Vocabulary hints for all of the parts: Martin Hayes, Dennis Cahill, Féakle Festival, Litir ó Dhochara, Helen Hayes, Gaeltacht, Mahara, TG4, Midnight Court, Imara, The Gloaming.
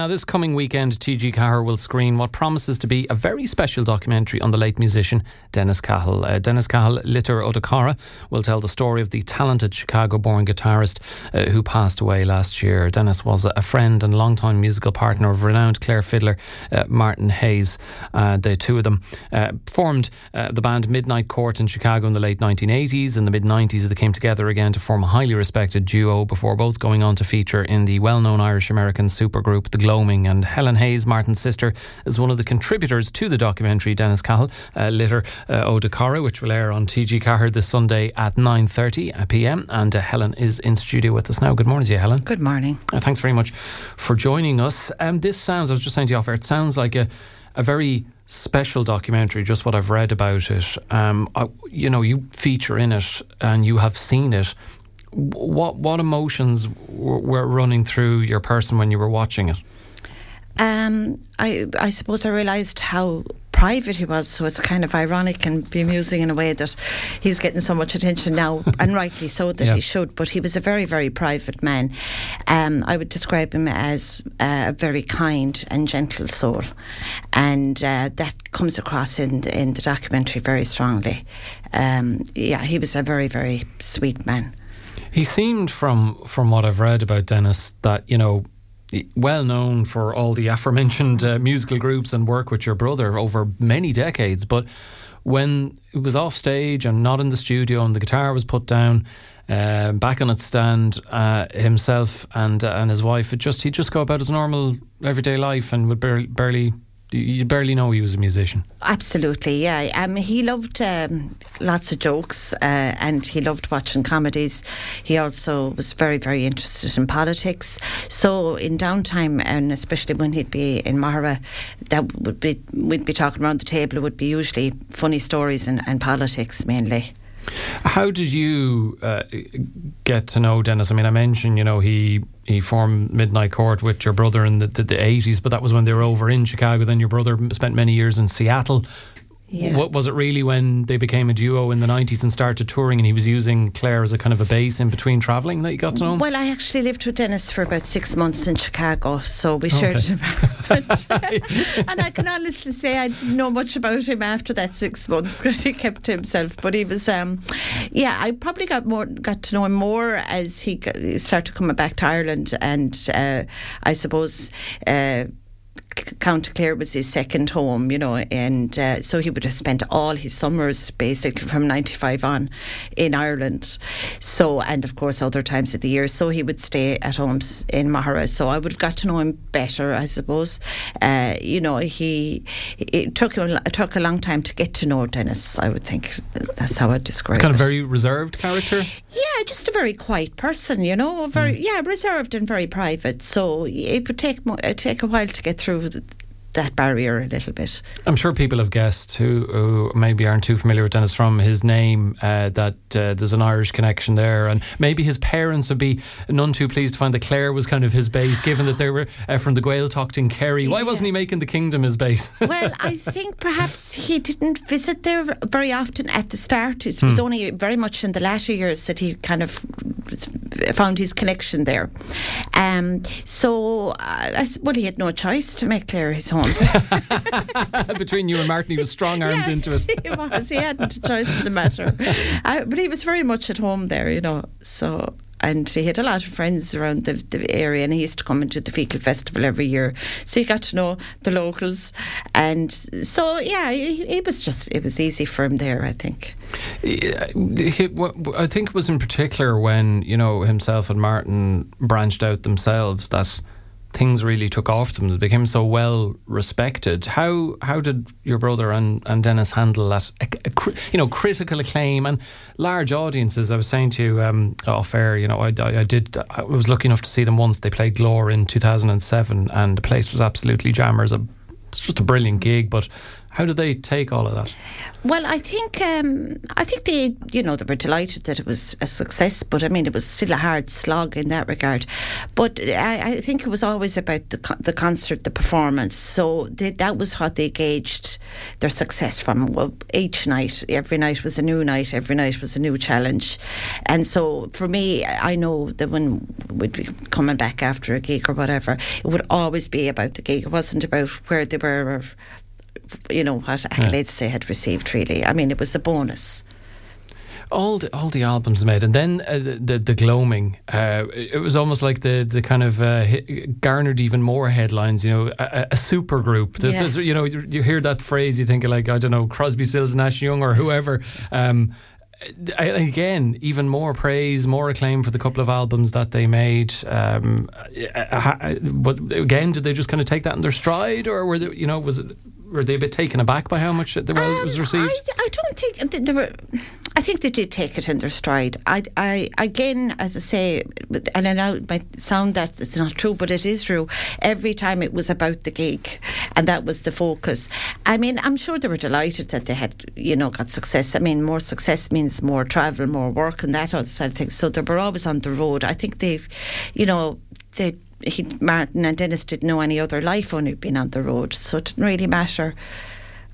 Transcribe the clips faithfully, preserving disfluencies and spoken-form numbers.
Now, this coming weekend, T G four will screen what promises to be a very special documentary on the late musician Dennis Cahill. Uh, Dennis Cahill, Litir ó Dhochara, will tell the story of the talented Chicago-born guitarist uh, who passed away last year. Dennis was a friend and longtime musical partner of renowned Clare fiddler uh, Martin Hayes. Uh, the two of them uh, formed uh, the band Midnight Court in Chicago in the late nineteen eighties. In the mid-nineties, they came together again to form a highly respected duo before both going on to feature in the well-known Irish-American supergroup The Gloaming. And Helen Hayes, Martin's sister, is one of the contributors to the documentary Dennis Cahill, uh, Litir uh, ó Dhochara, which will air on T G four this Sunday at nine thirty p m. And uh, Helen is in studio with us now. Good morning to you, Helen. Good morning. Uh, thanks very much for joining us. Um, this sounds, I was just saying to you off air, it sounds like a, a very special documentary, just what I've read about it. Um, I, you know, you feature in it and you have seen it. What, what emotions w- were running through your person when you were watching it? Um, I I suppose I realised how private he was, so it's kind of ironic and bemusing in a way that he's getting so much attention now, and rightly so that yeah. he should, but he was a very, very private man. Um, I would describe him as uh, a very kind and gentle soul, and uh, that comes across in, in the documentary very strongly. Um, yeah, he was a very, very sweet man. He seemed, from, from what I've read about Dennis, that, you know, well known for all the aforementioned uh, musical groups and work with your brother over many decades, but when it was off stage and not in the studio and the guitar was put down uh, back on its stand, uh, himself and uh, and his wife, it just he'd just go about his normal everyday life and would barely, barely you barely know he was a musician. Absolutely, yeah. Um, he loved um, lots of jokes uh, and he loved watching comedies. He also was very, very interested in politics. So in downtime, and especially when he'd be in Mahara, that would be we'd be talking around the table. It would be usually funny stories and, and politics mainly. How did you uh, get to know Dennis? I mean, I mentioned, you know, he he formed Midnight Court with your brother in the, the, the eighties, but that was when they were over in Chicago. Then your brother spent many years in Seattle. Yeah. What was it really when they became a duo in the nineties and started touring, and he was using Clare as a kind of a base in between travelling, that you got to know him? Well, I actually lived with Dennis for about six months in Chicago, so we shared okay. an apartment. And I can honestly say I didn't know much about him after that six months because he kept to himself. But he was, um, yeah, I probably got more got to know him more as he started coming back to Ireland, and uh, I suppose... Uh, County Clare was his second home, you know, and uh, so he would have spent all his summers basically from ninety-five on in Ireland. So, and of course other times of the year, so he would stay at homes in Mahara. So I would have got to know him better, I suppose. Uh, you know, he it took him it took a long time to get to know Dennis. I would think that's how I'd describe it. Kind of very reserved character. Yeah, just a very quiet person, you know, very mm. yeah reserved and very private. So it would take it take a while to get through that barrier a little bit. I'm sure people have guessed who, who maybe aren't too familiar with Dennis from his name uh, that uh, there's an Irish connection there, and maybe his parents would be none too pleased to find that Clare was kind of his base, given that they were uh, from the Gaeltacht in Kerry. Why yeah. wasn't he making the kingdom his base? Well, I think perhaps he didn't visit there very often at the start. It was hmm. only very much in the latter years that he kind of found his connection there. Um, so, uh, well, he had no choice to make Clare his home. Between you and Martin, he was strong-armed yeah, into it. He was. He hadn't a choice in the matter. Uh, but he was very much at home there, you know. So, and he had a lot of friends around the, the area, and he used to come into the Féakle Festival every year. So he got to know the locals. And so, yeah, it was just, it was easy for him there, I think. I think it was in particular when, you know, himself and Martin branched out themselves that things really took off them. They became so well respected. How how did your brother and, and Dennis handle that? A, a cri- you know, critical acclaim and large audiences. I was saying to you um, off air, you know, I, I, I did. I was lucky enough to see them once. They played Glore in two thousand seven, and the place was absolutely jammers. It's just a brilliant gig, but How did they take all of that? Well, I think um, I think they, you know, they were delighted that it was a success, but I mean, it was still a hard slog in that regard. But I, I think it was always about the the concert, the performance. So they, that was what they gauged their success from. Well, each night, every night was a new night, every night was a new challenge. And so for me, I know that when we'd be coming back after a gig or whatever, it would always be about the gig. It wasn't about where they were or, you know, what accolades yeah. they had received, really. I mean, it was a bonus. All the all the albums made, and then uh, the, the the Gloaming. Uh, it was almost like the the kind of uh, garnered even more headlines. You know, a, a super group. Yeah. You know, you, you hear that phrase, you think like, I don't know, Crosby, Stills, Nash, Young, or whoever. Um, again, even more praise, more acclaim for the couple of albums that they made. Um, but again, did they just kind of take that in their stride, or were they, you know, was it? Were they a bit taken aback by how much it was um, received? I, I don't think they were. I think they did take it in their stride. I, I again, as I say, and I know it might sound that it's not true, but it is true. Every time it was about the gig, and that was the focus. I mean, I'm sure they were delighted that they had, you know, got success. I mean, more success means more travel, more work, and that other side of things. So they were always on the road. I think they, you know, they. He, Martin and Dennis didn't know any other life when he'd been on the road, so it didn't really matter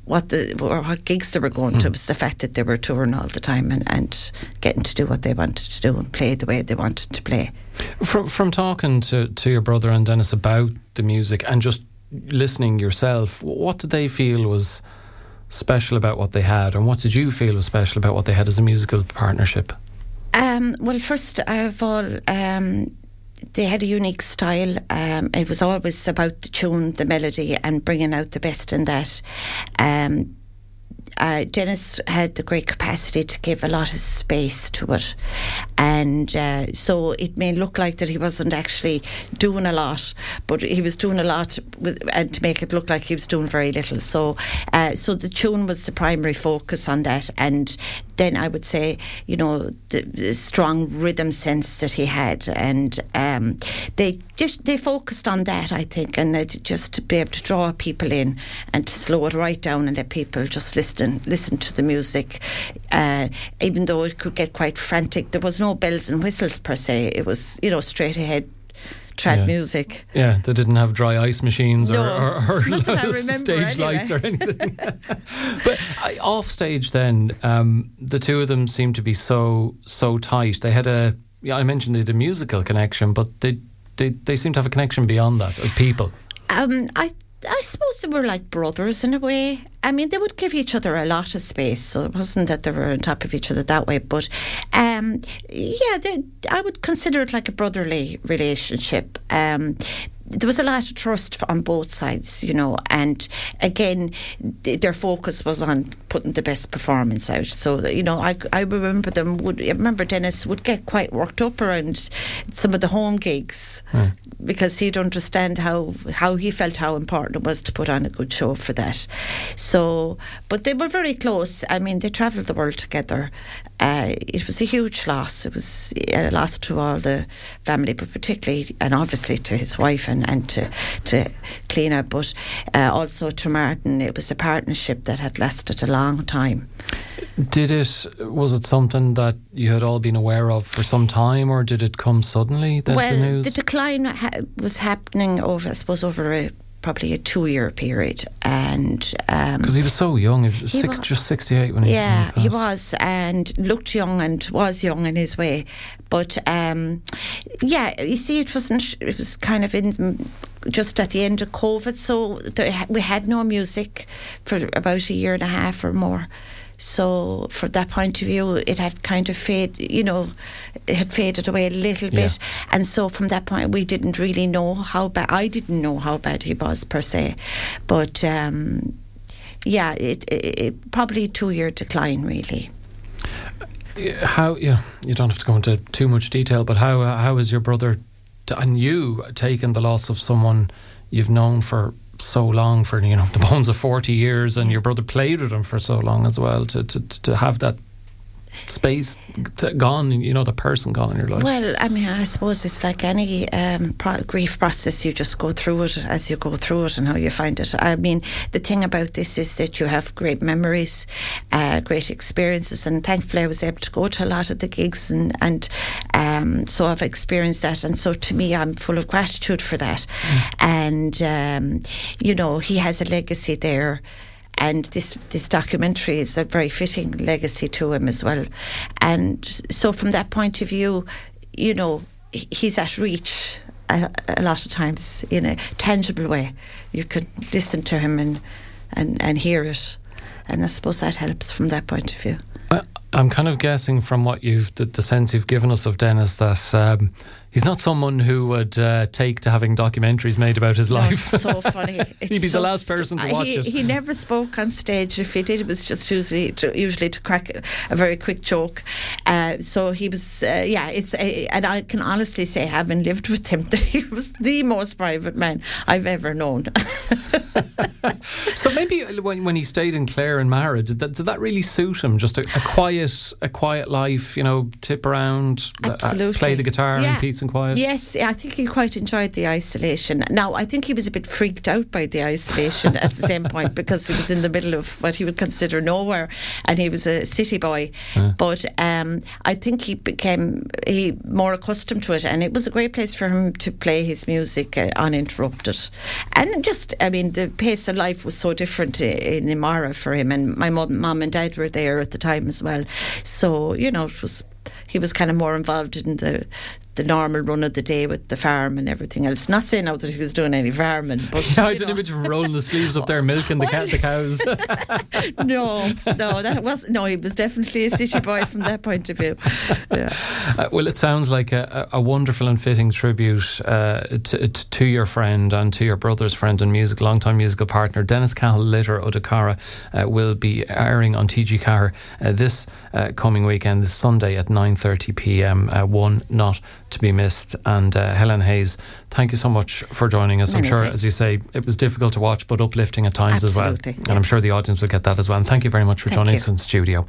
what the or what gigs they were going mm. to. It was the fact that they were touring all the time and, and getting to do what they wanted to do and play the way they wanted to play. From from talking to, to your brother and Dennis about the music and just listening yourself, what did they feel was special about what they had, and what did you feel was special about what they had as a musical partnership? Um, well, first of all, um, they had a unique style. Um, it was always about the tune, the melody, and bringing out the best in that. Um, uh, Dennis had the great capacity to give a lot of space to it, and uh, so it may look like that he wasn't actually doing a lot, but he was doing a lot with, and to make it look like he was doing very little. So, uh, so the tune was the primary focus on that, and then I would say, you know, the, the strong rhythm sense that he had, and um, they just they focused on that, I think, and they just to be able to draw people in and to slow it right down and let people just listen listen to the music, uh, even though it could get quite frantic. There was no bells and whistles per se. It was, you know, straight ahead trad yeah. music. Yeah, they didn't have dry ice machines no, or, or, or remember, stage anyway. lights or anything. But I, off stage then, um, the two of them seemed to be so so tight. They had a, yeah, I mentioned they had a musical connection, but they, they, they seemed to have a connection beyond that as people. Um, I I suppose they were like brothers in a way. I mean, they would give each other a lot of space, so it wasn't that they were on top of each other that way. But um, yeah, they, I would consider it like a brotherly relationship. Um, there was a lot of trust on both sides, you know, and again, th- their focus was on putting the best performance out. So, you know, I, I remember them, would, I remember Dennis would get quite worked up around some of the home gigs mm. because he'd understand how, how he felt how important it was to put on a good show for that. So, but they were very close. I mean, they travelled the world together. Uh, it was a huge loss. It was a loss to all the family, but particularly and obviously to his wife and, and to, to Cliona, but uh, also to Martin. It was a partnership that had lasted a long time. Did it, was it something that you had all been aware of for some time, or did it come suddenly? That well, the, news? the decline ha- was happening over, I suppose, over a probably a two-year period, and because um, he was so young, he was, he six, was just sixty-eight when he yeah when he, he was, and looked young and was young in his way, but um, yeah, you see, it wasn't. It was kind of in just at the end of COVID, so there, we had no music for about a year and a half or more. So from that point of view, it had kind of faded, you know, it had faded away a little bit. Yeah. And so from that point, we didn't really know how bad, I didn't know how bad he was per se. But um, yeah, it, it, it probably two-year decline really. How, yeah, you don't have to go into too much detail, but how how is your brother t- and you taking the loss of someone you've known for so long, for, you know, the bones of forty years, and your brother played with him for so long as well, to to, to have that space t- gone, you know, the person gone in your life? Well, I mean, I suppose it's like any um, pro- grief process. You just go through it as you go through it and how you find it. I mean, the thing about this is that you have great memories, uh, great experiences, and thankfully I was able to go to a lot of the gigs, and, and um, so I've experienced that, and so to me I'm full of gratitude for that. Mm. And um, you know, he has a legacy there. And this, this documentary is a very fitting legacy to him as well. And so from that point of view, you know, he's at reach a, a lot of times in a tangible way. You could listen to him and, and, and hear it. And I suppose that helps from that point of view. I, I'm kind of guessing from what you've, the, the sense you've given us of Dennis, that... Um, he's not someone who would uh, take to having documentaries made about his life. That's so funny. He'd be so the last person to watch he, it. He never spoke on stage. If he did, it was just usually to, usually to crack a very quick joke. Uh, so he was, uh, yeah, it's, uh, and I can honestly say, having lived with him, that he was the most private man I've ever known. So maybe when, when he stayed in Clare and Mahara, did that, did that really suit him? Just a, a quiet, a quiet life, you know, tip around, uh, play the guitar, yeah. And pizza. Quiet. Yes, I think he quite enjoyed the isolation. Now, I think he was a bit freaked out by the isolation at the same point, because he was in the middle of what he would consider nowhere, and he was a city boy. Yeah. But um, I think he became he more accustomed to it, and it was a great place for him to play his music uh, uninterrupted. And just, I mean, the pace of life was so different in Imara for him, and my mom, mom and dad were there at the time as well. So, you know, it was... he was kind of more involved in the the normal run of the day with the farm and everything else. Not saying now that he was doing any farming, but yeah, I didn't imagine rolling the sleeves up there, milking the, cat, the cows. no, no, that was no. He was definitely a city boy from that point of view. Yeah. Uh, well, it sounds like a, a wonderful and fitting tribute uh, to, to your friend and to your brother's friend and music, long-time musical partner, Dennis Cahill. Litir ó Dhochara uh, will be airing on T G four uh, this uh, coming weekend, this Sunday at nine thirty p.m. Uh, one not to be missed. And uh, Helen Hayes, thank you so much for joining us. Many I'm sure thanks. As you say, it was difficult to watch, but uplifting at times. Absolutely, as well. Yeah. And I'm sure the audience will get that as well. And thank you very much for thank joining you. us in studio.